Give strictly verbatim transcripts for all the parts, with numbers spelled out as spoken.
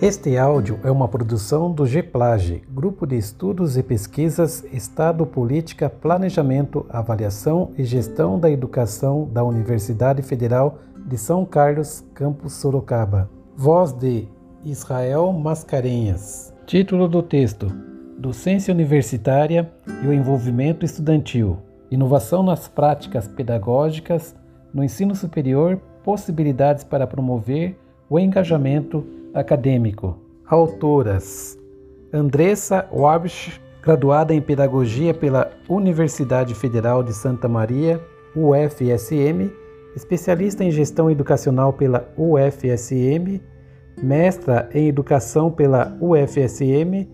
Este áudio é uma produção do GEPLAGE, Grupo de Estudos e Pesquisas Estado, Política, Planejamento, Avaliação e Gestão da Educação da Universidade Federal de São Carlos, Campus Sorocaba. Voz de Israel Mascarenhas. Título do texto: Docência Universitária e o Envolvimento Estudantil. Inovação nas práticas pedagógicas no ensino superior, possibilidades para promover o engajamento acadêmico. Autoras: Andressa Warbsch, graduada em Pedagogia pela Universidade Federal de Santa Maria, U F S M, especialista em Gestão Educacional pela U F S M, mestra em Educação pela U F S M,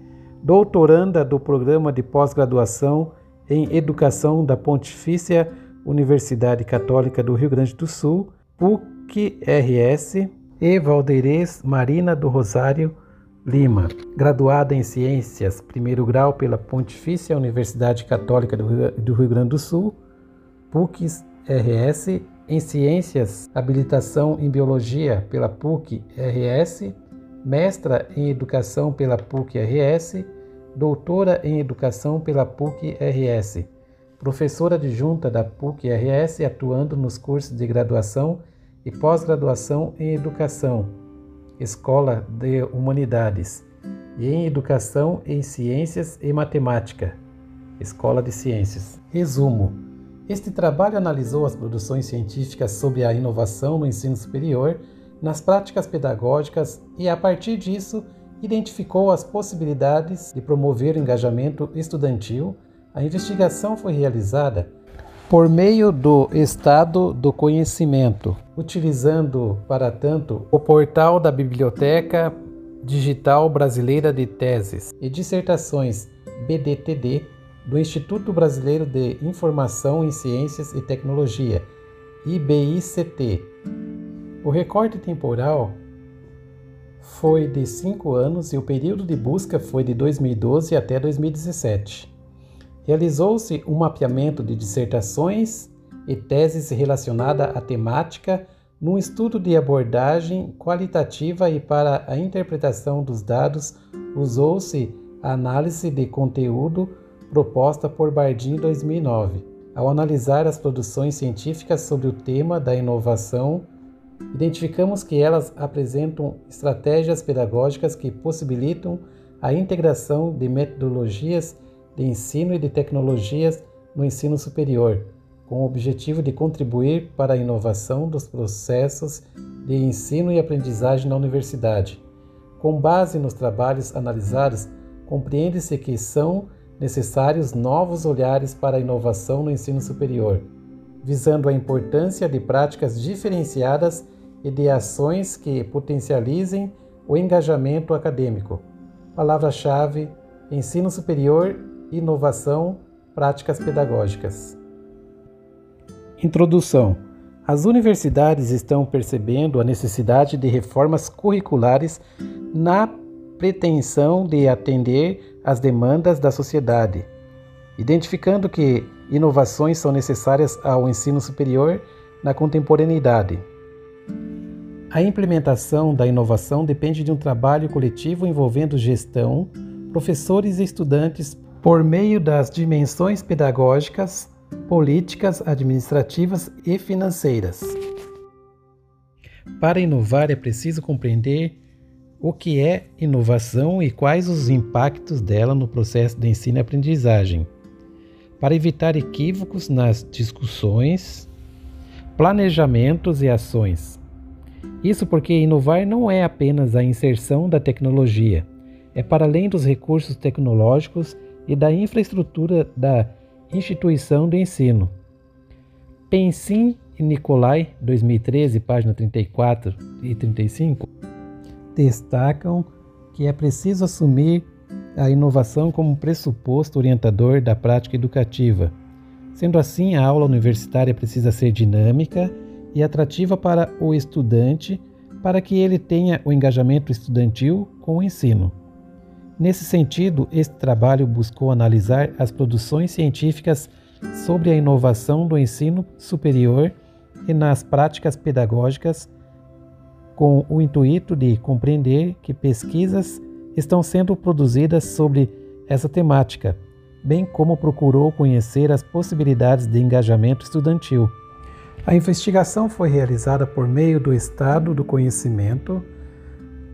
doutoranda do Programa de Pós-Graduação em Educação da Pontifícia Universidade Católica do Rio Grande do Sul, P U C R S, Eva Valdeires Marina do Rosário Lima, graduada em Ciências, primeiro grau pela Pontifícia Universidade Católica do Rio, do Rio Grande do Sul, P U C R S, em Ciências, habilitação em Biologia pela P U C R S, mestra em Educação pela P U C R S, doutora em Educação pela P U C R S, professora adjunta da P U C R S atuando nos cursos de graduação e pós-graduação em Educação, Escola de Humanidades, e em Educação em Ciências e Matemática, Escola de Ciências. Resumo: este trabalho analisou as produções científicas sobre a inovação no ensino superior, nas práticas pedagógicas e, a partir disso, identificou as possibilidades de promover o engajamento estudantil. A investigação foi realizada por meio do Estado do Conhecimento, utilizando, para tanto, o portal da Biblioteca Digital Brasileira de Teses e Dissertações, B D T D, do Instituto Brasileiro de Informação em Ciências e Tecnologia, I B I C T. O recorte temporal foi de cinco anos e o período de busca foi de dois mil e doze até dois mil e dezessete. Realizou-se um mapeamento de dissertações e teses relacionada à temática num estudo de abordagem qualitativa e para a interpretação dos dados usou-se a análise de conteúdo proposta por Bardin em dois mil e nove. Ao analisar as produções científicas sobre o tema da inovação, identificamos que elas apresentam estratégias pedagógicas que possibilitam a integração de metodologias de ensino e de tecnologias no ensino superior, com o objetivo de contribuir para a inovação dos processos de ensino e aprendizagem na universidade. Com base nos trabalhos analisados, compreende-se que são necessários novos olhares para a inovação no ensino superior, visando a importância de práticas diferenciadas e de ações que potencializem o engajamento acadêmico. Palavra-chave: ensino superior, inovação, práticas pedagógicas. Introdução. As universidades estão percebendo a necessidade de reformas curriculares na pretensão de atender às demandas da sociedade, identificando que inovações são necessárias ao ensino superior na contemporaneidade. A implementação da inovação depende de um trabalho coletivo envolvendo gestão, professores e estudantes por meio das dimensões pedagógicas, políticas, administrativas e financeiras. Para inovar é preciso compreender o que é inovação e quais os impactos dela no processo de ensino e aprendizagem. Para evitar equívocos nas discussões, planejamentos e ações. Isso porque inovar não é apenas a inserção da tecnologia, é para além dos recursos tecnológicos e da infraestrutura da instituição de ensino. Pensin e Nicolai, dois mil e treze, página trinta e quatro e trinta e cinco, destacam que é preciso assumir a inovação como pressuposto orientador da prática educativa. Sendo assim, a aula universitária precisa ser dinâmica e atrativa para o estudante, para que ele tenha o engajamento estudantil com o ensino. Nesse sentido, este trabalho buscou analisar as produções científicas sobre a inovação do ensino superior e nas práticas pedagógicas, com o intuito de compreender que pesquisas estão sendo produzidas sobre essa temática, bem como procurou conhecer as possibilidades de engajamento estudantil. A investigação foi realizada por meio do Estado do Conhecimento,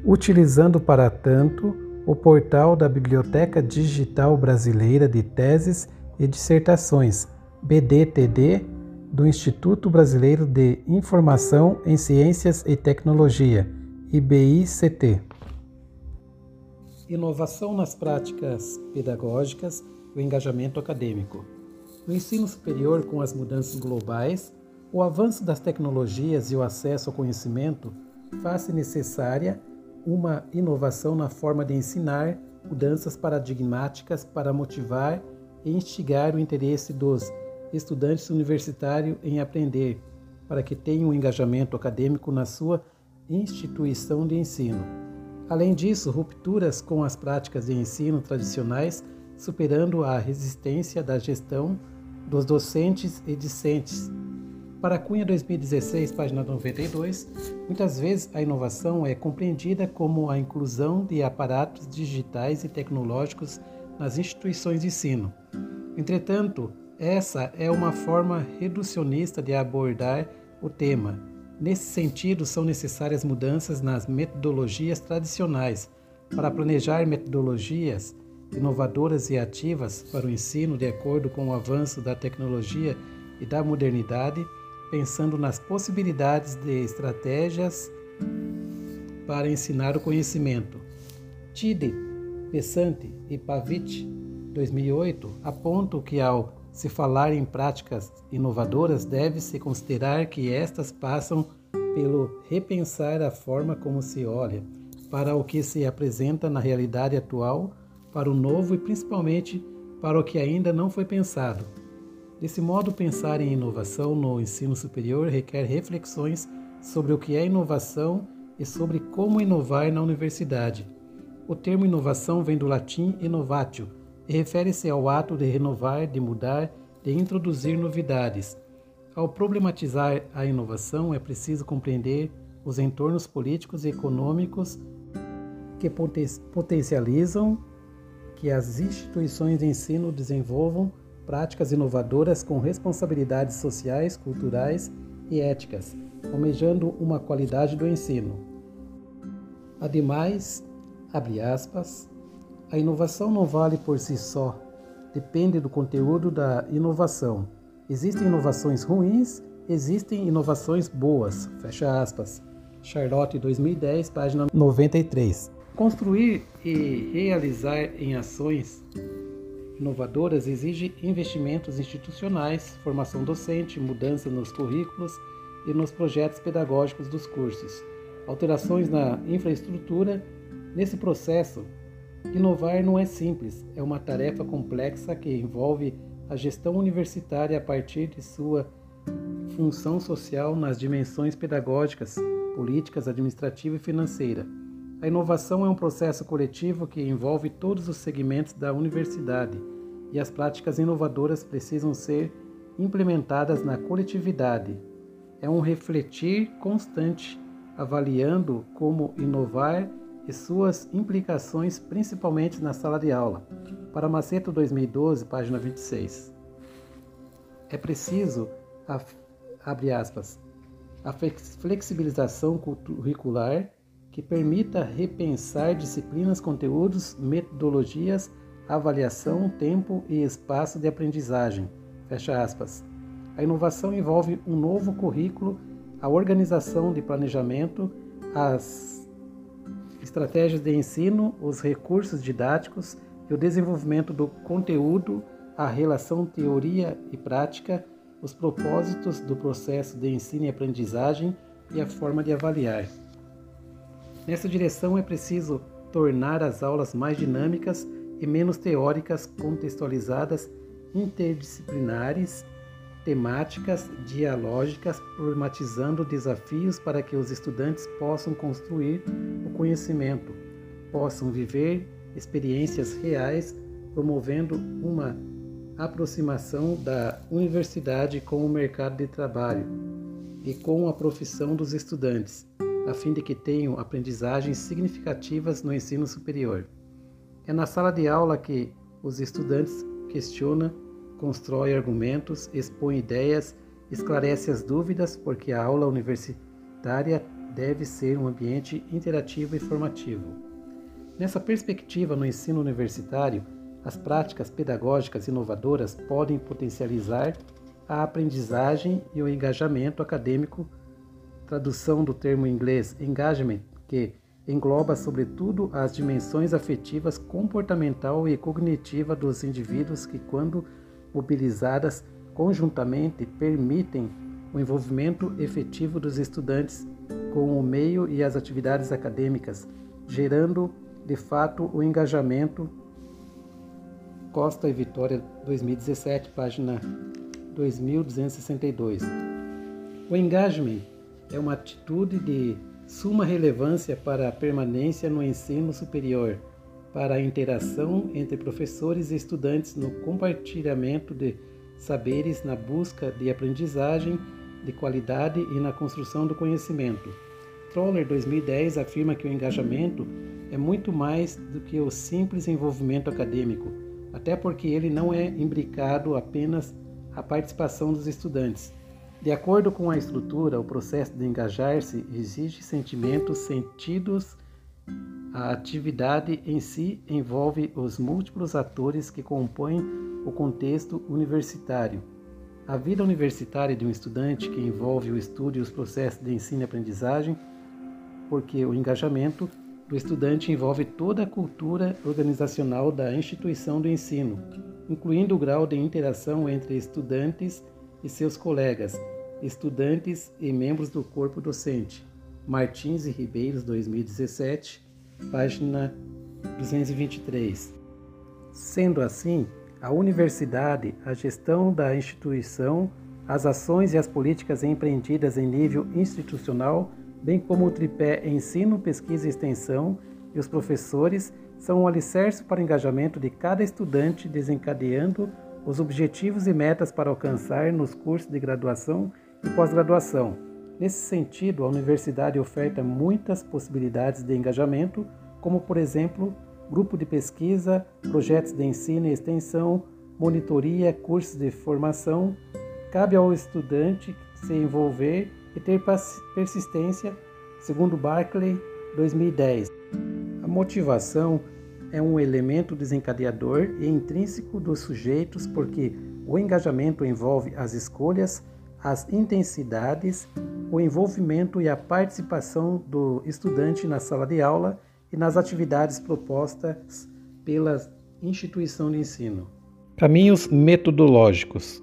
utilizando para tanto o portal da Biblioteca Digital Brasileira de Teses e Dissertações, B D T D, do Instituto Brasileiro de Informação em Ciências e Tecnologia, I B I C T. Inovação nas práticas pedagógicas e o engajamento acadêmico. No ensino superior, com as mudanças globais, o avanço das tecnologias e o acesso ao conhecimento faz-se necessária uma inovação na forma de ensinar, mudanças paradigmáticas para motivar e instigar o interesse dos estudantes universitários em aprender, para que tenham um engajamento acadêmico na sua instituição de ensino. Além disso, rupturas com as práticas de ensino tradicionais, superando a resistência da gestão dos docentes e discentes. Para Cunha dois mil e dezesseis, página noventa e dois, muitas vezes a inovação é compreendida como a inclusão de aparatos digitais e tecnológicos nas instituições de ensino. Entretanto, essa é uma forma reducionista de abordar o tema. Nesse sentido, são necessárias mudanças nas metodologias tradicionais para planejar metodologias inovadoras e ativas para o ensino de acordo com o avanço da tecnologia e da modernidade, pensando nas possibilidades de estratégias para ensinar o conhecimento. Tidd, Pesante e Pavic, dois mil e oito, apontam que ao se falar em práticas inovadoras, deve-se considerar que estas passam pelo repensar a forma como se olha para o que se apresenta na realidade atual, para o novo e principalmente para o que ainda não foi pensado. Desse modo, pensar em inovação no ensino superior requer reflexões sobre o que é inovação e sobre como inovar na universidade. O termo inovação vem do latim innovatio e refere-se ao ato de renovar, de mudar, de introduzir novidades. Ao problematizar a inovação, é preciso compreender os entornos políticos e econômicos que potencializam que as instituições de ensino desenvolvam práticas inovadoras com responsabilidades sociais, culturais e éticas, almejando uma qualidade do ensino. Ademais, abre aspas, a inovação não vale por si só, depende do conteúdo da inovação. Existem inovações ruins, existem inovações boas, fecha aspas. Charlotte, dois mil e dez, página noventa e três. Construir e realizar em ações inovadoras exige investimentos institucionais, formação docente, mudança nos currículos e nos projetos pedagógicos dos cursos, alterações na infraestrutura. Nesse processo, inovar não é simples, é uma tarefa complexa que envolve a gestão universitária a partir de sua função social nas dimensões pedagógicas, políticas, administrativa e financeira. A inovação é um processo coletivo que envolve todos os segmentos da universidade e as práticas inovadoras precisam ser implementadas na coletividade. É um refletir constante, avaliando como inovar e suas implicações, principalmente na sala de aula. Para Macedo, dois mil e doze, página vinte e seis. É preciso, abre aspas, a flexibilização curricular que permita repensar disciplinas, conteúdos, metodologias, avaliação, tempo e espaço de aprendizagem. Fecha aspas. A inovação envolve um novo currículo, a organização de planejamento, as estratégias de ensino, os recursos didáticos e o desenvolvimento do conteúdo, a relação teoria e prática, os propósitos do processo de ensino e aprendizagem e a forma de avaliar. Nessa direção é preciso tornar as aulas mais dinâmicas e menos teóricas, contextualizadas, interdisciplinares, temáticas, dialógicas, problematizando desafios para que os estudantes possam construir o conhecimento, possam viver experiências reais, promovendo uma aproximação da universidade com o mercado de trabalho e com a profissão dos estudantes. a fim de que tenham aprendizagens significativas no ensino superior. É na sala de aula que os estudantes questionam, constroem argumentos, expõem ideias, esclarecem as dúvidas, porque a aula universitária deve ser um ambiente interativo e formativo. Nessa perspectiva, no ensino universitário, as práticas pedagógicas inovadoras podem potencializar a aprendizagem e o engajamento acadêmico, tradução do termo em inglês engagement, que engloba sobretudo as dimensões afetivas, comportamental e cognitiva dos indivíduos que, quando mobilizadas conjuntamente, permitem o envolvimento efetivo dos estudantes com o meio e as atividades acadêmicas, gerando, de fato, o engajamento. Costa e Vitória, dois mil e dezessete, página dois mil duzentos e sessenta e dois. O engagement é uma atitude de suma relevância para a permanência no ensino superior, para a interação entre professores e estudantes no compartilhamento de saberes, na busca de aprendizagem de qualidade e na construção do conhecimento. Troller, dois mil e dez, afirma que o engajamento é muito mais do que o simples envolvimento acadêmico, até porque ele não é imbricado apenas à participação dos estudantes. De acordo com a estrutura, o processo de engajar-se exige sentimentos, sentidos. A atividade em si envolve os múltiplos atores que compõem o contexto universitário. A vida universitária de um estudante, que envolve o estudo e os processos de ensino e aprendizagem, porque o engajamento do estudante envolve toda a cultura organizacional da instituição do ensino, incluindo o grau de interação entre estudantes e seus colegas, estudantes e membros do corpo docente. Martins e Ribeiros, dois mil e dezessete, página duzentos e vinte e três. Sendo assim, a universidade, a gestão da instituição, as ações e as políticas empreendidas em nível institucional, bem como o tripé ensino, pesquisa e extensão e os professores, são um alicerce para o engajamento de cada estudante, desencadeando os objetivos e metas para alcançar nos cursos de graduação e pós-graduação. Nesse sentido, a universidade oferta muitas possibilidades de engajamento, como, por exemplo, grupo de pesquisa, projetos de ensino e extensão, monitoria, cursos de formação. Cabe ao estudante se envolver e ter persistência, segundo Barclay, dois mil e dez. A motivação é um elemento desencadeador e intrínseco dos sujeitos, porque o engajamento envolve as escolhas, as intensidades, o envolvimento e a participação do estudante na sala de aula e nas atividades propostas pela instituição de ensino. Caminhos metodológicos.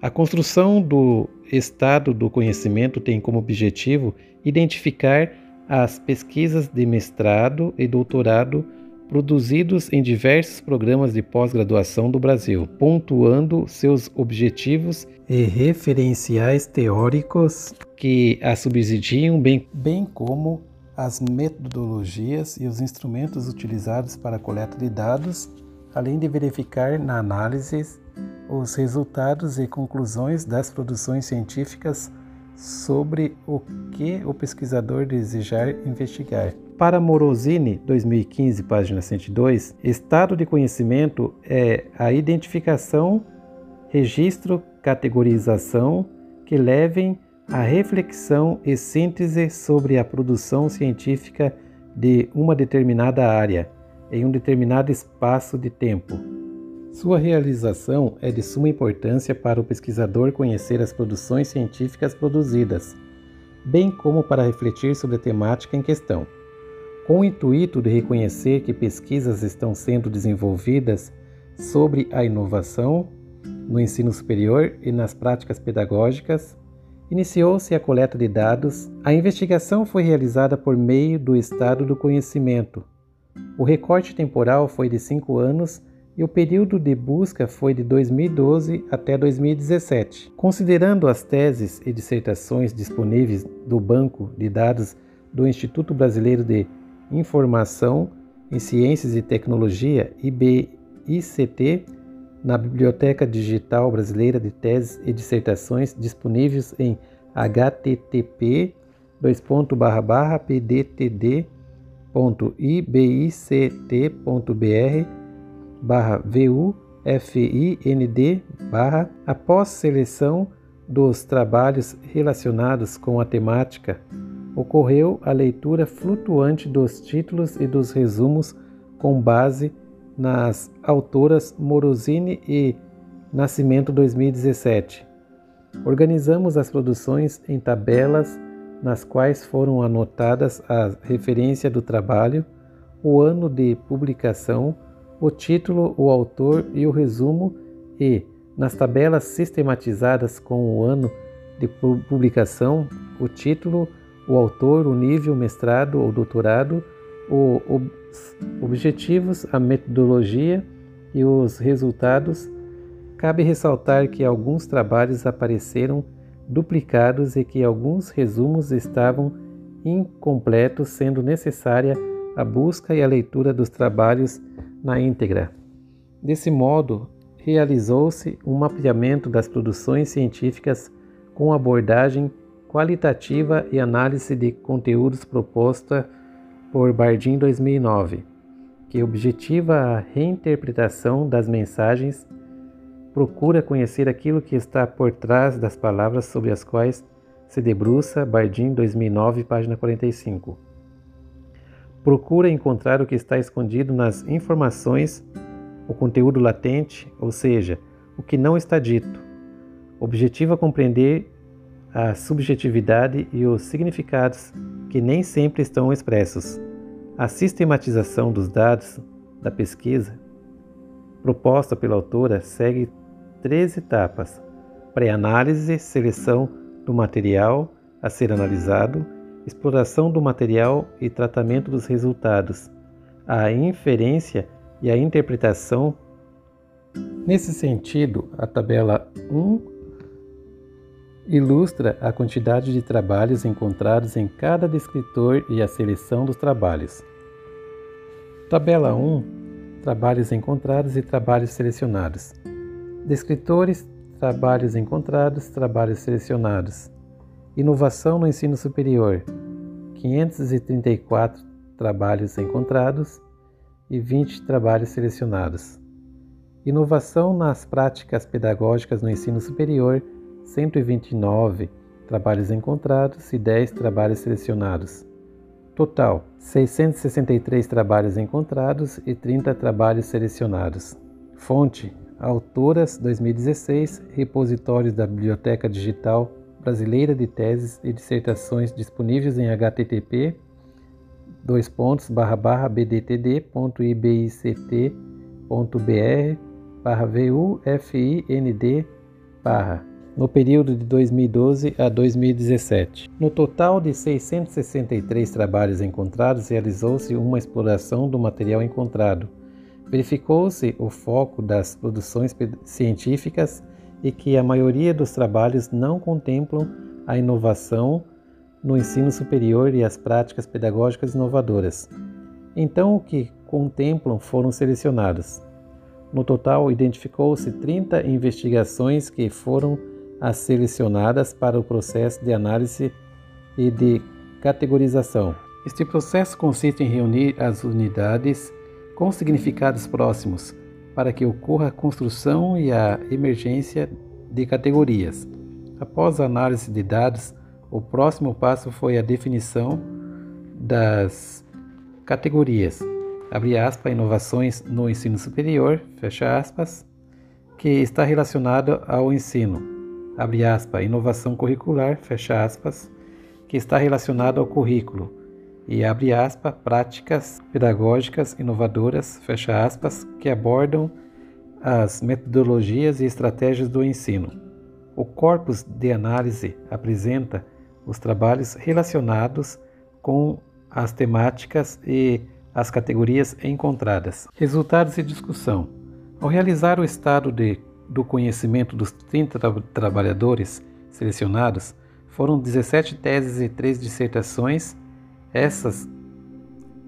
A construção do estado do conhecimento tem como objetivo identificar as pesquisas de mestrado e doutorado produzidos em diversos programas de pós-graduação do Brasil, pontuando seus objetivos e referenciais teóricos que a subsidiam, bem, bem como as metodologias e os instrumentos utilizados para a coleta de dados, além de verificar na análise os resultados e conclusões das produções científicas sobre o que o pesquisador desejar investigar. Para Morosini, dois mil e quinze, página cento e dois, estado de conhecimento é a identificação, registro, categorização que levem à reflexão e síntese sobre a produção científica de uma determinada área, em um determinado espaço de tempo. Sua realização é de suma importância para o pesquisador conhecer as produções científicas produzidas, bem como para refletir sobre a temática em questão. Com o intuito de reconhecer que pesquisas estão sendo desenvolvidas sobre a inovação no ensino superior e nas práticas pedagógicas, iniciou-se a coleta de dados. A investigação foi realizada por meio do estado do conhecimento. O recorte temporal foi de cinco anos e o período de busca foi de dois mil e doze até dois mil e dezessete. Considerando as teses e dissertações disponíveis do banco de dados do Instituto Brasileiro de Informação em Ciências e Tecnologia, I B I C T, na Biblioteca Digital Brasileira de Teses e Dissertações, disponíveis em http dois ponto barra barra pdtd.ibict.br barra VUFIND barra após seleção dos trabalhos relacionados com a temática, ocorreu a leitura flutuante dos títulos e dos resumos com base nas autoras Morosini e Nascimento dois mil e dezessete. Organizamos as produções em tabelas nas quais foram anotadas a referência do trabalho, o ano de publicação, o título, o autor e o resumo, e, nas tabelas sistematizadas com o ano de publicação, o título, o autor, o nível, mestrado ou doutorado, os objetivos, a metodologia e os resultados, cabe ressaltar que alguns trabalhos apareceram duplicados e que alguns resumos estavam incompletos, sendo necessária a busca e a leitura dos trabalhos na íntegra. Desse modo, realizou-se um mapeamento das produções científicas com abordagem qualitativa e análise de conteúdos proposta por Bardin dois mil e nove, que objetiva a reinterpretação das mensagens, procura conhecer aquilo que está por trás das palavras sobre as quais se debruça. Bardin dois mil e nove, página quarenta e cinco. Procura encontrar o que está escondido nas informações, o conteúdo latente, ou seja, o que não está dito. Objetiva compreender a subjetividade e os significados que nem sempre estão expressos. A sistematização dos dados da pesquisa proposta pela autora segue três etapas: pré-análise, seleção do material a ser analisado, exploração do material e tratamento dos resultados, a inferência e a interpretação. Nesse sentido, a tabela um ilustra a quantidade de trabalhos encontrados em cada descritor e a seleção dos trabalhos. Tabela um. Trabalhos encontrados e trabalhos selecionados. Descritores, trabalhos encontrados, trabalhos selecionados. Inovação no ensino superior, quinhentos e trinta e quatro trabalhos encontrados e vinte trabalhos selecionados. Inovação nas práticas pedagógicas no ensino superior, cento e vinte e nove trabalhos encontrados e dez trabalhos selecionados. Total, seiscentos e sessenta e três trabalhos encontrados e trinta trabalhos selecionados. Fonte: Autoras dois mil e dezesseis, repositórios da Biblioteca Digital Brasileira de Teses e Dissertações disponíveis em h t t p dois pontos barra barra b d t d ponto i b i c t ponto b r barra v u f i n d barra no período de dois mil e doze a dois mil e dezessete. No total de seiscentos e sessenta e três trabalhos encontrados, realizou-se uma exploração do material encontrado. Verificou-se o foco das produções científicas e que a maioria dos trabalhos não contemplam a inovação no ensino superior e as práticas pedagógicas inovadoras. Então, o que contemplam foram selecionados. No total, identificou-se trinta investigações que foram as selecionadas para o processo de análise e de categorização. Este processo consiste em reunir as unidades com significados próximos para que ocorra a construção e a emergência de categorias. Após a análise de dados, o próximo passo foi a definição das categorias, abre aspas, inovações no ensino superior, fecha aspas, que está relacionado ao ensino, abre aspas, inovação curricular, fecha aspas, que está relacionado ao currículo, e abre aspas, práticas pedagógicas inovadoras, fecha aspas, que abordam as metodologias e estratégias do ensino. O corpus de análise apresenta os trabalhos relacionados com as temáticas e as categorias encontradas. Resultados e discussão. Ao realizar o estado de do conhecimento dos trinta tra- trabalhadores selecionados, foram dezessete teses e três dissertações. Essas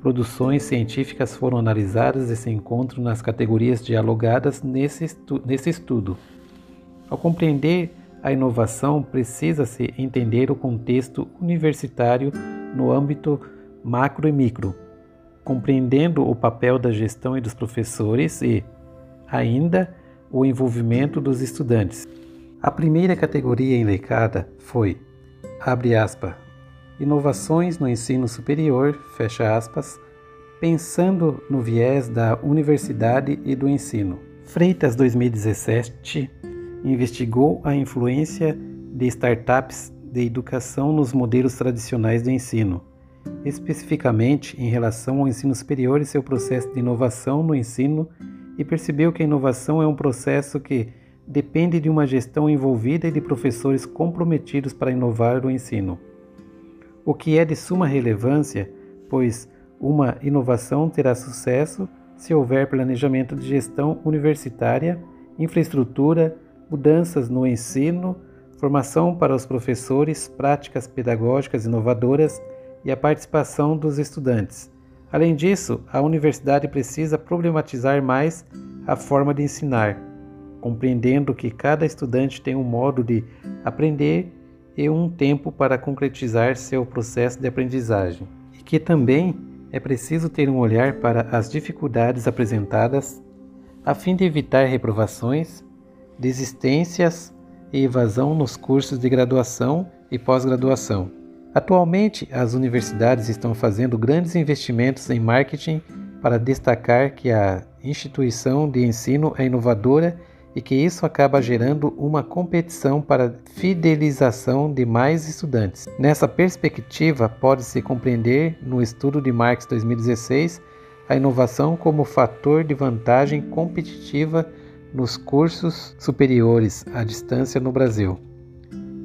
produções científicas foram analisadas e se encontram nas categorias dialogadas nesse, estu- nesse estudo. Ao compreender a inovação precisa-se entender o contexto universitário no âmbito macro e micro, compreendendo o papel da gestão e dos professores e, ainda, o envolvimento dos estudantes. A primeira categoria elencada foi, abre aspas, inovações no ensino superior, fecha aspas, pensando no viés da universidade e do ensino. Freitas dois mil e dezessete investigou a influência de startups de educação nos modelos tradicionais do ensino, especificamente em relação ao ensino superior e seu processo de inovação no ensino, e percebeu que a inovação é um processo que depende de uma gestão envolvida e de professores comprometidos para inovar o ensino, o que é de suma relevância, pois uma inovação terá sucesso se houver planejamento de gestão universitária, infraestrutura, mudanças no ensino, formação para os professores, práticas pedagógicas inovadoras e a participação dos estudantes. Além disso, a universidade precisa problematizar mais a forma de ensinar, compreendendo que cada estudante tem um modo de aprender e um tempo para concretizar seu processo de aprendizagem, e que também é preciso ter um olhar para as dificuldades apresentadas a fim de evitar reprovações, desistências e evasão nos cursos de graduação e pós-graduação. Atualmente, as universidades estão fazendo grandes investimentos em marketing para destacar que a instituição de ensino é inovadora e que isso acaba gerando uma competição para fidelização de mais estudantes. Nessa perspectiva, pode-se compreender, no estudo de Marx dois mil e dezesseis, a inovação como fator de vantagem competitiva nos cursos superiores à distância no Brasil.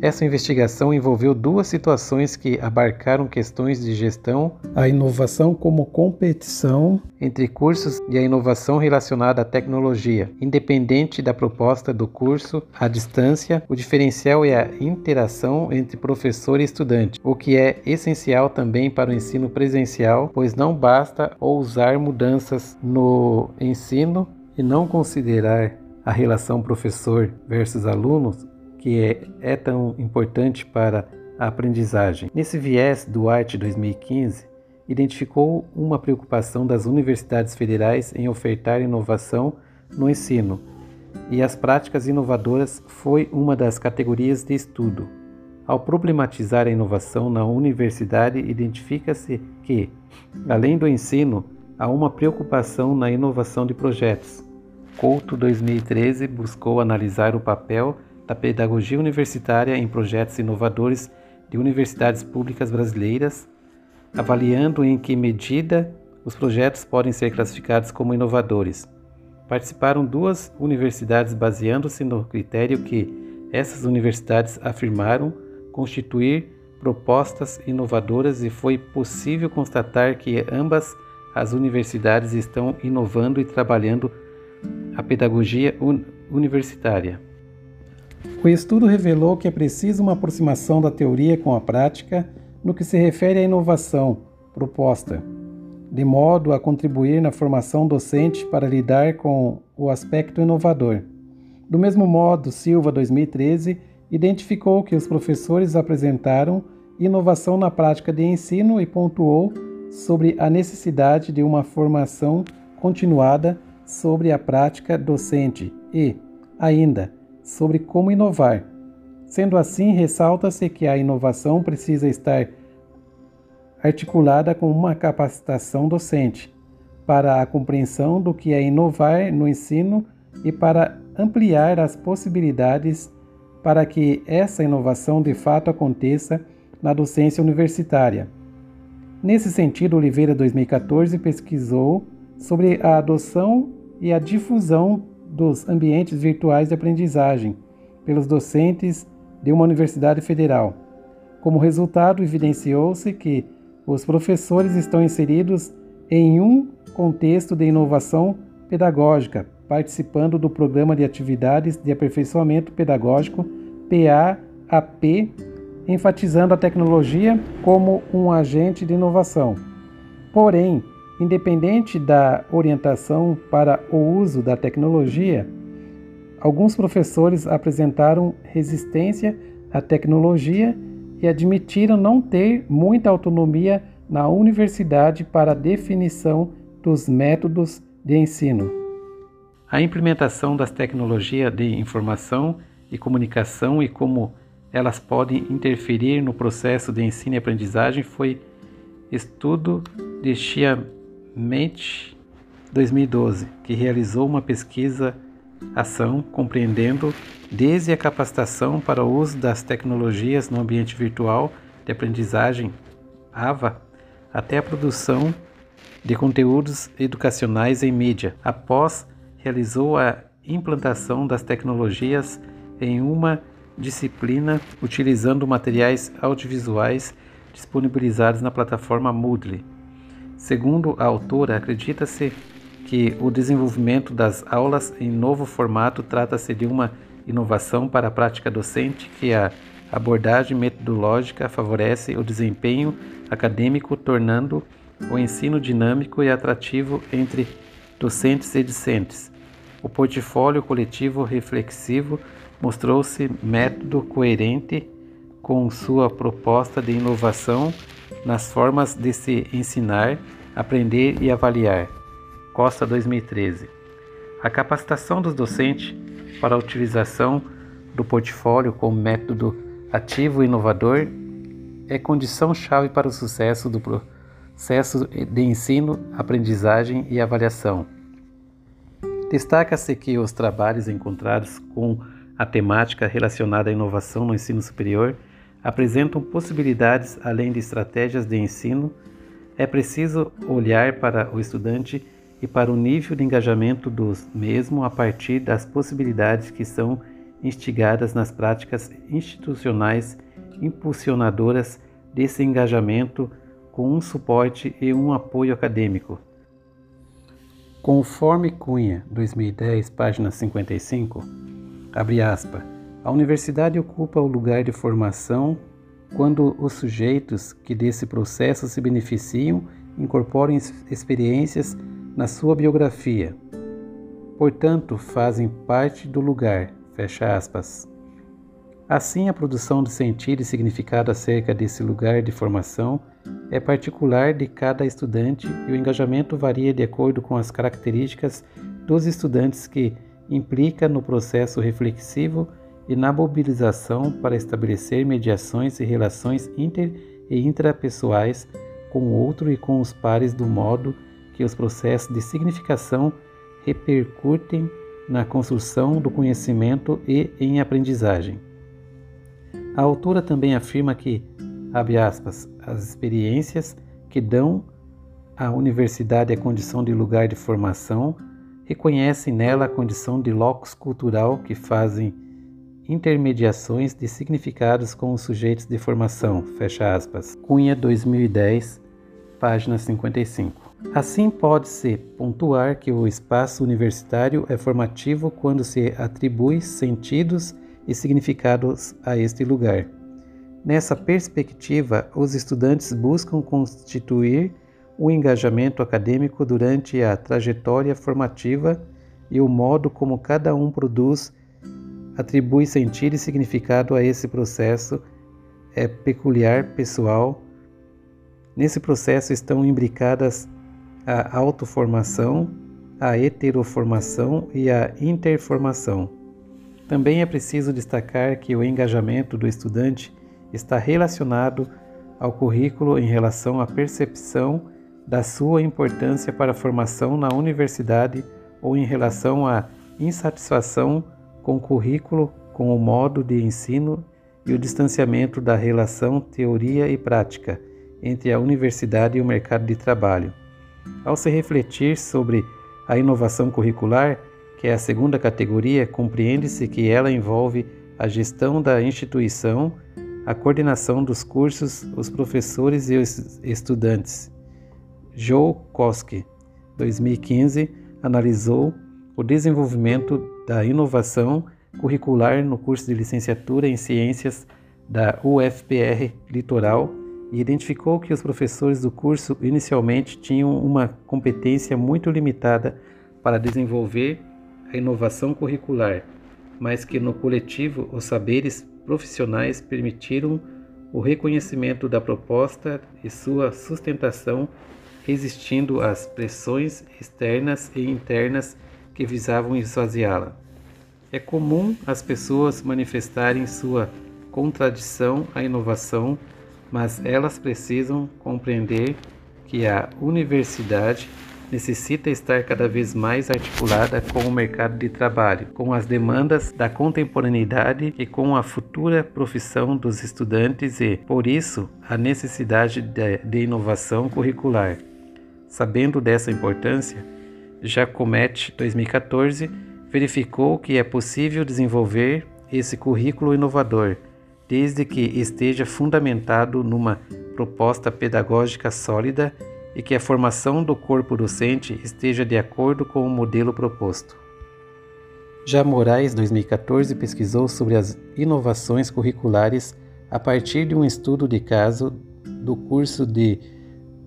Essa investigação envolveu duas situações que abarcaram questões de gestão, a inovação como competição entre cursos e a inovação relacionada à tecnologia. Independente da proposta do curso à distância, o diferencial é a interação entre professor e estudante, o que é essencial também para o ensino presencial, pois não basta ousar mudanças no ensino e não considerar a relação professor versus alunos, que é, é tão importante para a aprendizagem. Nesse viés, Duarte dois mil e quinze identificou uma preocupação das universidades federais em ofertar inovação no ensino, e as práticas inovadoras foi uma das categorias de estudo. Ao problematizar a inovação na universidade, identifica-se que, além do ensino, há uma preocupação na inovação de projetos. Couto dois mil e treze buscou analisar o papel da pedagogia universitária em projetos inovadores de universidades públicas brasileiras, avaliando em que medida os projetos podem ser classificados como inovadores. Participaram duas universidades, baseando-se no critério que essas universidades afirmaram constituir propostas inovadoras, e foi possível constatar que ambas as universidades estão inovando e trabalhando a pedagogia un- universitária. O estudo revelou que é preciso uma aproximação da teoria com a prática no que se refere à inovação proposta, de modo a contribuir na formação docente para lidar com o aspecto inovador. Do mesmo modo, Silva dois mil e treze identificou que os professores apresentaram inovação na prática de ensino e pontuou sobre a necessidade de uma formação continuada sobre a prática docente e, ainda, sobre como inovar. Sendo assim, ressalta-se que a inovação precisa estar articulada com uma capacitação docente para a compreensão do que é inovar no ensino e para ampliar as possibilidades para que essa inovação de fato aconteça na docência universitária. Nesse sentido, Oliveira dois mil e quatorze pesquisou sobre a adoção e a difusão dos ambientes virtuais de aprendizagem pelos docentes de uma universidade federal. Como resultado, evidenciou-se que os professores estão inseridos em um contexto de inovação pedagógica, participando do Programa de Atividades de Aperfeiçoamento Pedagógico, P A A P, enfatizando a tecnologia como um agente de inovação. Porém, independente da orientação para o uso da tecnologia, Alguns professores apresentaram resistência à tecnologia e admitiram não ter muita autonomia na universidade para a definição dos métodos de ensino. A implementação das tecnologias de informação e comunicação e como elas podem interferir no processo de ensino e aprendizagem foi estudo de Chiamente, dois mil e doze, que realizou uma pesquisa ação compreendendo desde a capacitação para o uso das tecnologias no ambiente virtual de aprendizagem A V A até a produção de conteúdos educacionais em mídia. Após, realizou a implantação das tecnologias em uma disciplina utilizando materiais audiovisuais disponibilizados na plataforma Moodle. Segundo a autora, acredita-se que o desenvolvimento das aulas em novo formato trata-se de uma inovação para a prática docente que a abordagem metodológica favorece o desempenho acadêmico, tornando o ensino dinâmico e atrativo entre docentes e discentes. O portfólio coletivo reflexivo mostrou-se método coerente com sua proposta de inovação nas formas de se ensinar, aprender e avaliar. Costa dois mil e treze. A capacitação dos docentes para a utilização do portfólio como método ativo e inovador é condição-chave para o sucesso do processo de ensino, aprendizagem e avaliação. Destaca-se que os trabalhos encontrados com a temática relacionada à inovação no ensino superior apresentam possibilidades além de estratégias de ensino. É preciso olhar para o estudante e para o nível de engajamento dos mesmos a partir das possibilidades que são instigadas nas práticas institucionais impulsionadoras desse engajamento com um suporte e um apoio acadêmico. Conforme Cunha, dois mil e dez, página cinquenta e cinco, abre aspas, a universidade ocupa o lugar de formação quando os sujeitos que desse processo se beneficiam incorporam experiências na sua biografia, portanto, fazem parte do lugar, fecha aspas. Assim, a produção de sentido e significado acerca desse lugar de formação é particular de cada estudante e o engajamento varia de acordo com as características dos estudantes, que implica no processo reflexivo e na mobilização para estabelecer mediações e relações inter e intrapessoais com o outro e com os pares, do modo que os processos de significação repercutem na construção do conhecimento e em aprendizagem. A autora também afirma que, abre aspas, as experiências que dão à universidade a condição de lugar de formação reconhecem nela a condição de locus cultural que fazem intermediações de significados com os sujeitos de formação, fecha aspas. Cunha, dois mil e dez, página cinquenta e cinco. Assim, pode-se pontuar que o espaço universitário é formativo quando se atribui sentidos e significados a este lugar. Nessa perspectiva, os estudantes buscam constituir o engajamento acadêmico durante a trajetória formativa e o modo como cada um produz, atribui sentido e significado a esse processo é peculiar, pessoal. Nesse processo estão imbricadas a autoformação, a heteroformação e a interformação. Também é preciso destacar que o engajamento do estudante está relacionado ao currículo em relação à percepção da sua importância para a formação na universidade ou em relação à insatisfação com o currículo, com o modo de ensino e o distanciamento da relação teoria e prática entre a universidade e o mercado de trabalho. Ao se refletir sobre a inovação curricular, que é a segunda categoria, compreende-se que ela envolve a gestão da instituição, a coordenação dos cursos, os professores e os estudantes. Joe Koski, dois mil e quinze, analisou o desenvolvimento da inovação curricular no curso de licenciatura em Ciências da U F P R Litoral e identificou que os professores do curso inicialmente tinham uma competência muito limitada para desenvolver a inovação curricular, mas que no coletivo os saberes profissionais permitiram o reconhecimento da proposta e sua sustentação, resistindo às pressões externas e internas que visavam esvaziá-la. É comum as pessoas manifestarem sua contradição à inovação, mas elas precisam compreender que a universidade necessita estar cada vez mais articulada com o mercado de trabalho, com as demandas da contemporaneidade e com a futura profissão dos estudantes e, por isso, a necessidade de, de inovação curricular. Sabendo dessa importância, Jacomet, dois mil e quatorze, verificou que é possível desenvolver esse currículo inovador, desde que esteja fundamentado numa proposta pedagógica sólida e que a formação do corpo docente esteja de acordo com o modelo proposto. Já Moraes, dois mil e quatorze, pesquisou sobre as inovações curriculares a partir de um estudo de caso do curso de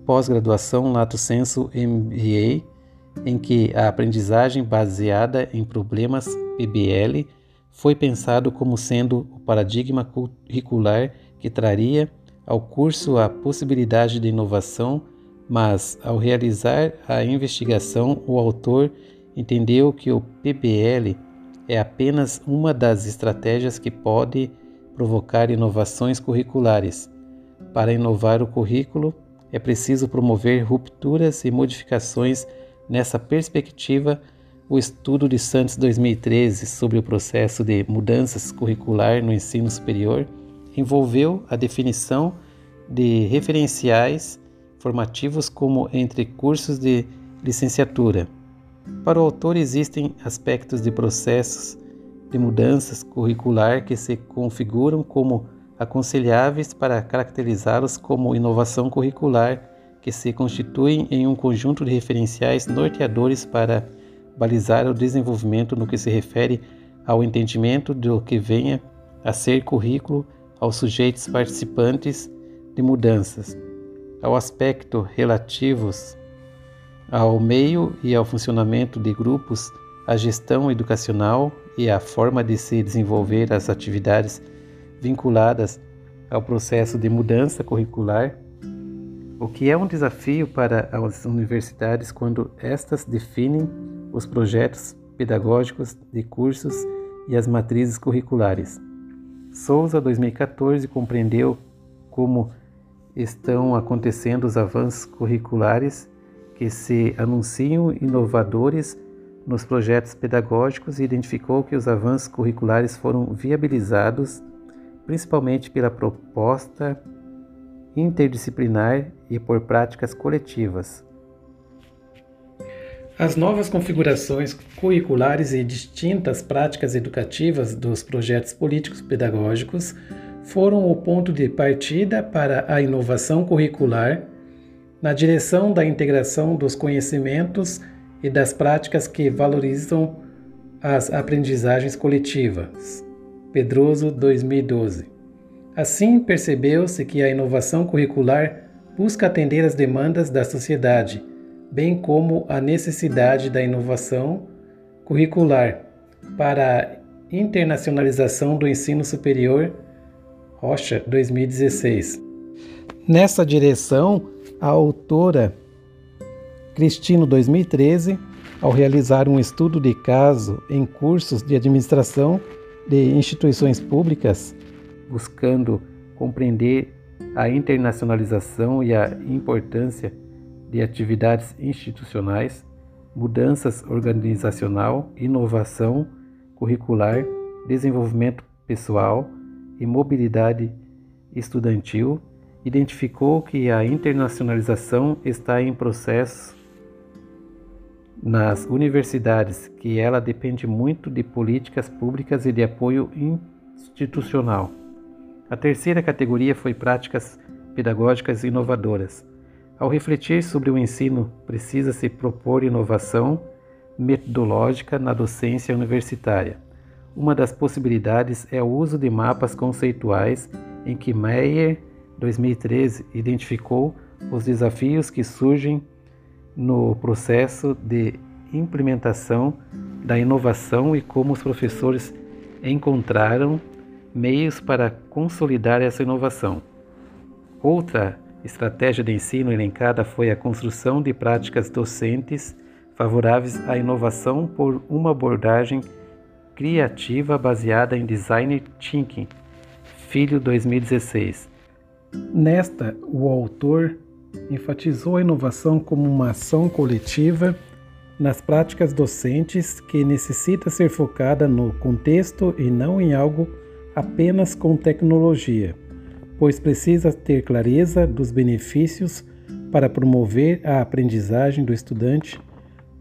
pós-graduação Lato Sensu M B A, em que a aprendizagem baseada em problemas P B L foi pensado como sendo o paradigma curricular que traria ao curso a possibilidade de inovação, mas, ao realizar a investigação, o autor entendeu que o P B L é apenas uma das estratégias que pode provocar inovações curriculares. Para inovar o currículo, é preciso promover rupturas e modificações. Nessa perspectiva, o estudo de Santos dois mil e treze sobre o processo de mudanças curricular no ensino superior envolveu a definição de referenciais formativos como entre cursos de licenciatura. Para o autor, existem aspectos de processos de mudanças curricular que se configuram como aconselháveis para caracterizá-los como inovação curricular, que se constituem em um conjunto de referenciais norteadores para balizar o desenvolvimento no que se refere ao entendimento do que venha a ser currículo aos sujeitos participantes de mudanças, ao aspecto relativos ao meio e ao funcionamento de grupos, à gestão educacional e à forma de se desenvolver as atividades vinculadas ao processo de mudança curricular, o que é um desafio para as universidades quando estas definem os projetos pedagógicos de cursos e as matrizes curriculares. Souza, dois mil e quatorze, compreendeu como estão acontecendo os avanços curriculares que se anunciam inovadores nos projetos pedagógicos e identificou que os avanços curriculares foram viabilizados principalmente pela proposta interdisciplinar e por práticas coletivas. As novas configurações curriculares e distintas práticas educativas dos projetos políticos pedagógicos foram o ponto de partida para a inovação curricular na direção da integração dos conhecimentos e das práticas que valorizam as aprendizagens coletivas. Pedroso, dois mil e doze. Assim, percebeu-se que a inovação curricular busca atender às demandas da sociedade, bem como a necessidade da inovação curricular para a internacionalização do ensino superior. Rocha, dois mil e dezesseis. Nessa direção, a autora Cristino, dois mil e treze, ao realizar um estudo de caso em cursos de administração de instituições públicas, buscando compreender a internacionalização e a importância de atividades institucionais, mudanças organizacional, inovação curricular, desenvolvimento pessoal e mobilidade estudantil, identificou que a internacionalização está em processo nas universidades, que ela depende muito de políticas públicas e de apoio institucional. A terceira categoria foi práticas pedagógicas inovadoras. Ao refletir sobre o ensino, precisa-se propor inovação metodológica na docência universitária. Uma das possibilidades é o uso de mapas conceituais, em que Meyer, dois mil e treze, identificou os desafios que surgem no processo de implementação da inovação e como os professores encontraram meios para consolidar essa inovação. Outra estratégia de ensino elencada foi a construção de práticas docentes favoráveis à inovação por uma abordagem criativa baseada em Design Thinking, Filho dois mil e dezesseis. Nesta, o autor enfatizou a inovação como uma ação coletiva nas práticas docentes que necessita ser focada no contexto e não em algo apenas com tecnologia, pois precisa ter clareza dos benefícios para promover a aprendizagem do estudante,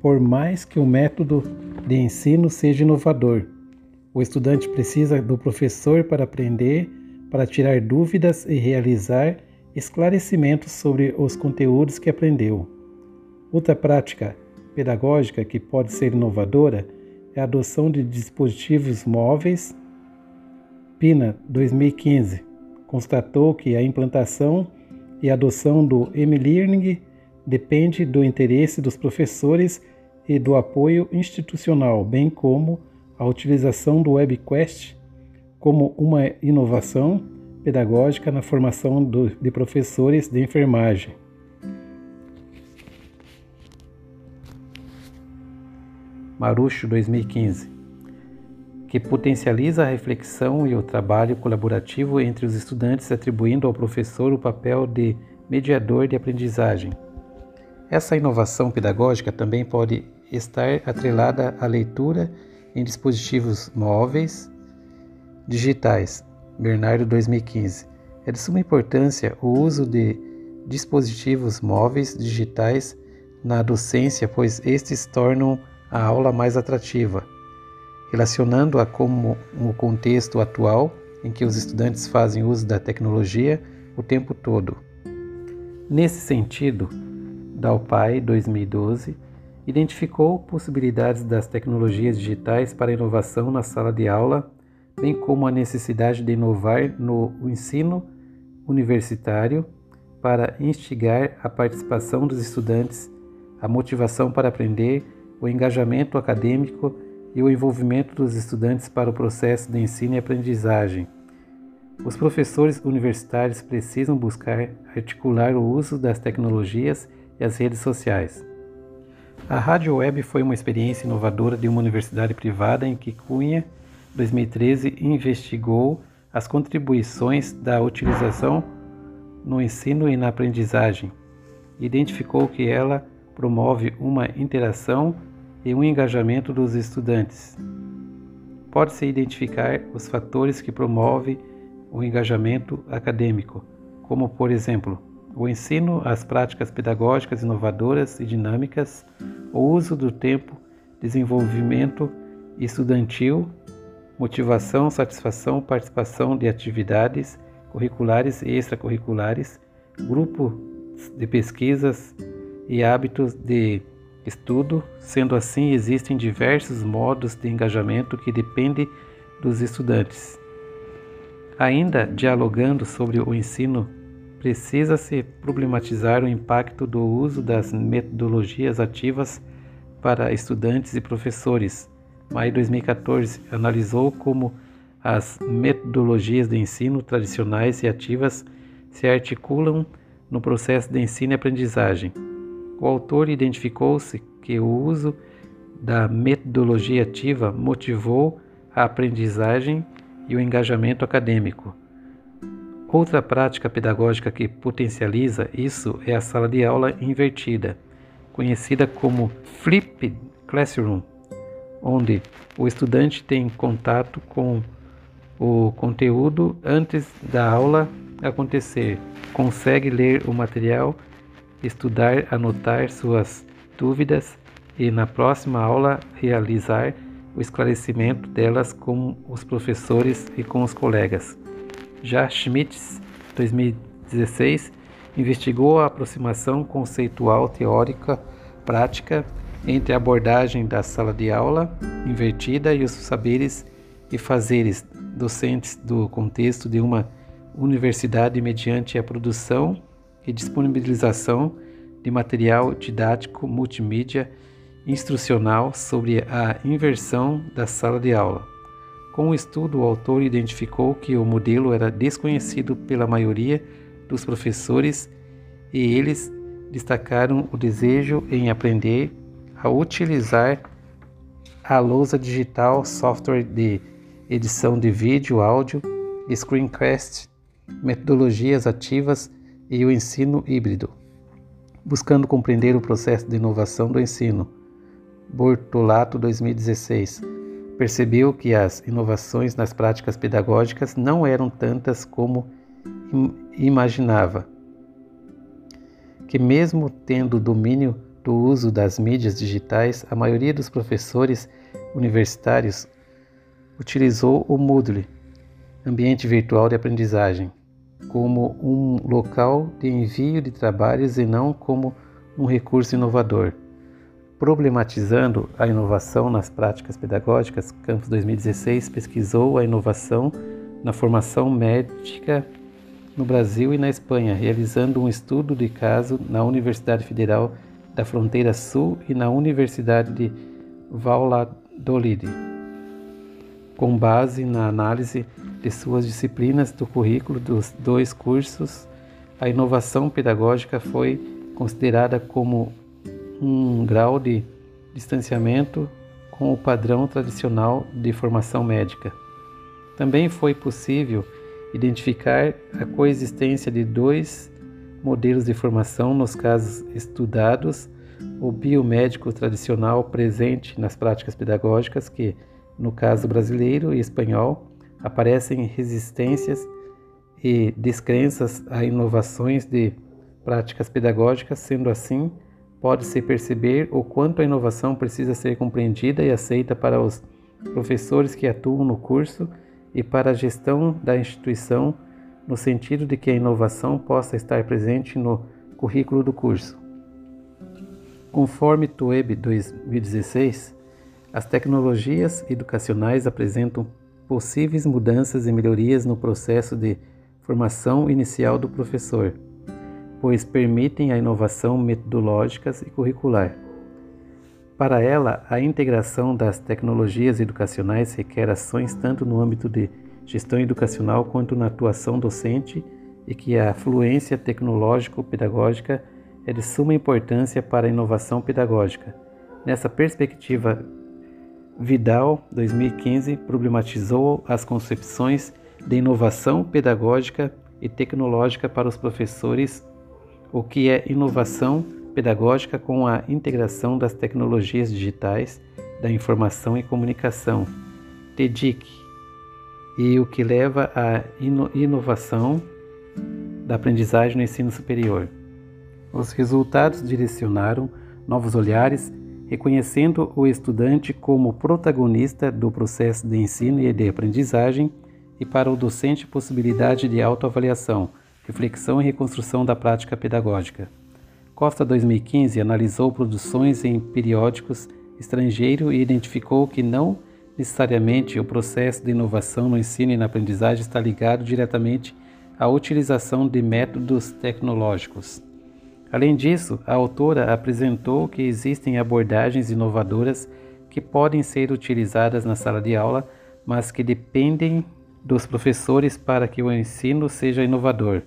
por mais que o método de ensino seja inovador. O estudante precisa do professor para aprender, para tirar dúvidas e realizar esclarecimentos sobre os conteúdos que aprendeu. Outra prática pedagógica que pode ser inovadora é a adoção de dispositivos móveis. Pina, dois mil e quinze, constatou que a implantação e adoção do e-learning depende do interesse dos professores e do apoio institucional, bem como a utilização do WebQuest como uma inovação pedagógica na formação do, de professores de enfermagem. Marucho, dois mil e quinze, que potencializa a reflexão e o trabalho colaborativo entre os estudantes, atribuindo ao professor o papel de mediador de aprendizagem. Essa inovação pedagógica também pode estar atrelada à leitura em dispositivos móveis digitais, Bernardo, dois mil e quinze. É de suma importância o uso de dispositivos móveis digitais na docência, pois estes tornam a aula mais atrativa, relacionando-a com o contexto atual em que os estudantes fazem uso da tecnologia o tempo todo. Nesse sentido, Dalpai, dois mil e doze, identificou possibilidades das tecnologias digitais para inovação na sala de aula, bem como a necessidade de inovar no ensino universitário para instigar a participação dos estudantes, a motivação para aprender, o engajamento acadêmico e o envolvimento dos estudantes para o processo de ensino e aprendizagem. Os professores universitários precisam buscar articular o uso das tecnologias e as redes sociais. A Rádio Web foi uma experiência inovadora de uma universidade privada em que Cunha, dois mil e treze, investigou as contribuições da utilização no ensino e na aprendizagem. Identificou que ela promove uma interação e um engajamento dos estudantes. Pode-se identificar os fatores que promovem o engajamento acadêmico, como, por exemplo, o ensino, as práticas pedagógicas inovadoras e dinâmicas, o uso do tempo, desenvolvimento estudantil, motivação, satisfação, participação de atividades curriculares e extracurriculares, grupos de pesquisas e hábitos de estudo. Sendo assim, existem diversos modos de engajamento que dependem dos estudantes. Ainda dialogando sobre o ensino, precisa-se problematizar o impacto do uso das metodologias ativas para estudantes e professores. Maio dois mil e quatorze analisou como as metodologias de ensino tradicionais e ativas se articulam no processo de ensino e aprendizagem. O autor identificou-se que o uso da metodologia ativa motivou a aprendizagem e o engajamento acadêmico. Outra prática pedagógica que potencializa isso é a sala de aula invertida, conhecida como Flipped Classroom, onde o estudante tem contato com o conteúdo antes da aula acontecer, consegue ler o material, estudar, anotar suas dúvidas e, na próxima aula, realizar o esclarecimento delas com os professores e com os colegas. Já Schmitz, dois mil e dezesseis, investigou a aproximação conceitual teórica-prática entre a abordagem da sala de aula invertida e os saberes e fazeres docentes do contexto de uma universidade mediante a produção e disponibilização de material didático multimídia instrucional sobre a inversão da sala de aula. Com o estudo, o autor identificou que o modelo era desconhecido pela maioria dos professores e eles destacaram o desejo em aprender a utilizar a lousa digital, software de edição de vídeo, áudio, screencast, metodologias ativas e o ensino híbrido, buscando compreender o processo de inovação do ensino. Bortolato dois mil e dezesseis percebeu que as inovações nas práticas pedagógicas não eram tantas como imaginava, que mesmo tendo domínio do uso das mídias digitais, a maioria dos professores universitários utilizou o Moodle, ambiente virtual de aprendizagem, como um local de envio de trabalhos e não como um recurso inovador. Problematizando a inovação nas práticas pedagógicas, Campos dois mil e dezesseis pesquisou a inovação na formação médica no Brasil e na Espanha, realizando um estudo de caso na Universidade Federal da Fronteira Sul e na Universidade de Valladolid, com base na análise de suas disciplinas do currículo dos dois cursos. A inovação pedagógica foi considerada como um grau de distanciamento com o padrão tradicional de formação médica. Também foi possível identificar a coexistência de dois modelos de formação nos casos estudados: o biomédico tradicional presente nas práticas pedagógicas, que no caso brasileiro e espanhol aparecem resistências e descrenças a inovações de práticas pedagógicas. Sendo assim, pode-se perceber o quanto a inovação precisa ser compreendida e aceita para os professores que atuam no curso e para a gestão da instituição, no sentido de que a inovação possa estar presente no currículo do curso. Conforme T U E B dois mil e dezesseis, as tecnologias educacionais apresentam possíveis mudanças e melhorias no processo de formação inicial do professor, pois permitem a inovação metodológica e curricular. Para ela, a integração das tecnologias educacionais requer ações tanto no âmbito de gestão educacional quanto na atuação docente, e que a fluência tecnológico-pedagógica é de suma importância para a inovação pedagógica. Nessa perspectiva, Vidal, dois mil e quinze, problematizou as concepções de inovação pedagógica e tecnológica para os professores, o que é inovação pedagógica com a integração das tecnologias digitais, da informação e comunicação, T D I C, e o que leva à ino- inovação da aprendizagem no ensino superior. Os resultados direcionaram novos olhares, reconhecendo o estudante como protagonista do processo de ensino e de aprendizagem, e para o docente possibilidade de autoavaliação, reflexão e reconstrução da prática pedagógica. Costa dois mil e quinze analisou produções em periódicos estrangeiros e identificou que não necessariamente o processo de inovação no ensino e na aprendizagem está ligado diretamente à utilização de métodos tecnológicos. Além disso, a autora apresentou que existem abordagens inovadoras que podem ser utilizadas na sala de aula, mas que dependem dos professores para que o ensino seja inovador,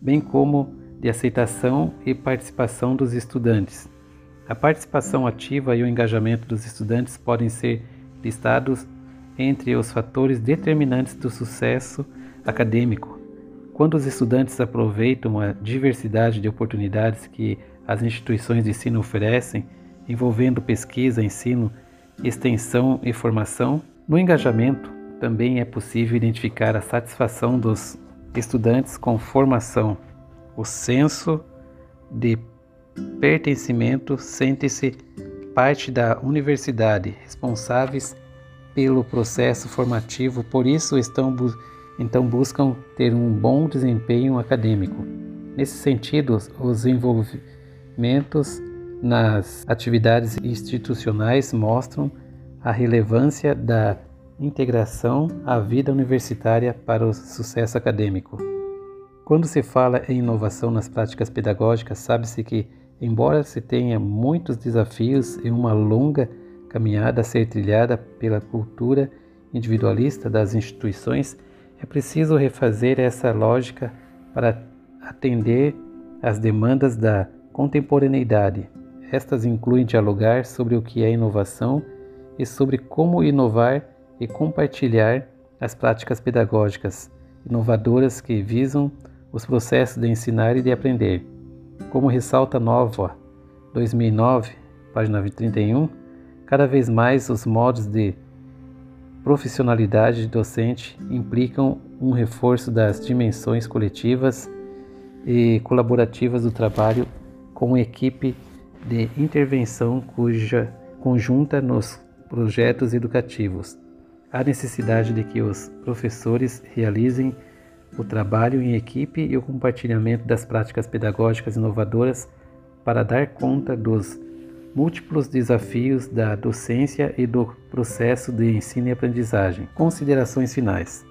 bem como de aceitação e participação dos estudantes. A participação ativa e o engajamento dos estudantes podem ser listados entre os fatores determinantes do sucesso acadêmico. Quando os estudantes aproveitam a diversidade de oportunidades que as instituições de ensino oferecem, envolvendo pesquisa, ensino, extensão e formação, no engajamento também é possível identificar a satisfação dos estudantes com formação. O senso de pertencimento, sente-se parte da universidade, responsáveis pelo processo formativo, por isso estão buscando então buscam ter um bom desempenho acadêmico. Nesse sentido, os envolvimentos nas atividades institucionais mostram a relevância da integração à vida universitária para o sucesso acadêmico. Quando se fala em inovação nas práticas pedagógicas, sabe-se que, embora se tenha muitos desafios e uma longa caminhada a ser trilhada pela cultura individualista das instituições, é preciso refazer essa lógica para atender às demandas da contemporaneidade. Estas incluem dialogar sobre o que é inovação e sobre como inovar e compartilhar as práticas pedagógicas inovadoras que visam os processos de ensinar e de aprender. Como ressalta Nova, dois mil e nove, página trinta e um, cada vez mais os modos de profissionalidade docente implicam um reforço das dimensões coletivas e colaborativas do trabalho com equipe de intervenção cuja conjunta nos projetos educativos. Há necessidade de que os professores realizem o trabalho em equipe e o compartilhamento das práticas pedagógicas inovadoras para dar conta dos múltiplos desafios da docência e do processo de ensino e aprendizagem. Considerações finais.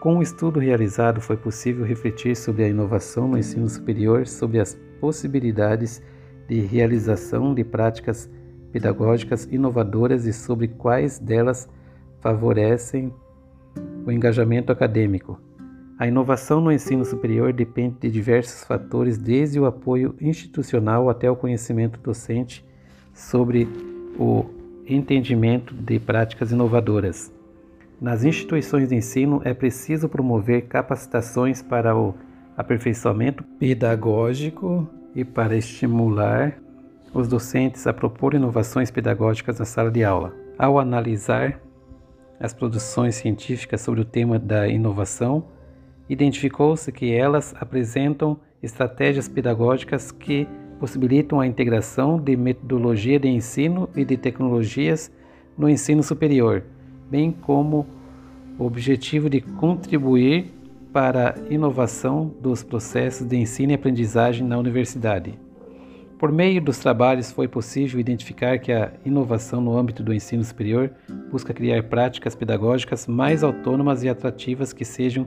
Com o estudo realizado, foi possível refletir sobre a inovação no ensino superior, sobre as possibilidades de realização de práticas pedagógicas inovadoras e sobre quais delas favorecem o engajamento acadêmico. A inovação no ensino superior depende de diversos fatores, desde o apoio institucional até o conhecimento docente sobre o entendimento de práticas inovadoras. Nas instituições de ensino, é preciso promover capacitações para o aperfeiçoamento pedagógico e para estimular os docentes a propor inovações pedagógicas na sala de aula. Ao analisar as produções científicas sobre o tema da inovação, identificou-se que elas apresentam estratégias pedagógicas que possibilitam a integração de metodologia de ensino e de tecnologias no ensino superior, bem como o objetivo de contribuir para a inovação dos processos de ensino e aprendizagem na universidade. Por meio dos trabalhos, foi possível identificar que a inovação no âmbito do ensino superior busca criar práticas pedagógicas mais autônomas e atrativas que sejam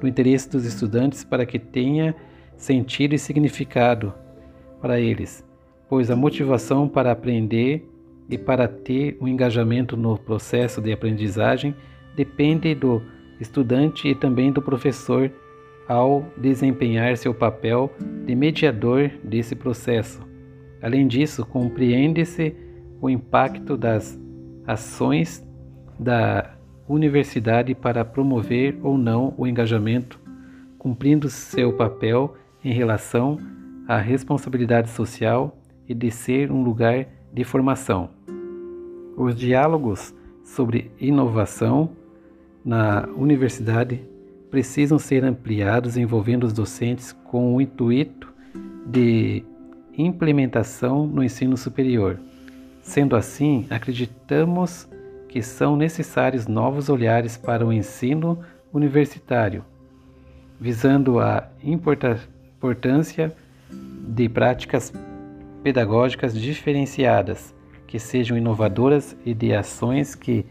do interesse dos estudantes para que tenha sentido e significado para eles, pois a motivação para aprender e para ter um engajamento no processo de aprendizagem depende do estudante e também do professor ao desempenhar seu papel de mediador desse processo. Além disso, compreende-se o impacto das ações da universidade para promover ou não o engajamento, cumprindo seu papel em relação à responsabilidade social e de ser um lugar de formação. Os diálogos sobre inovação na universidade precisam ser ampliados, envolvendo os docentes com o intuito de implementação no ensino superior. Sendo assim, acreditamos que são necessários novos olhares para o ensino universitário, visando a importância de práticas pedagógicas diferenciadas, que sejam inovadoras e de ações que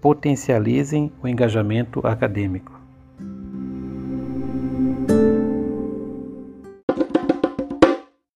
potencializem o engajamento acadêmico.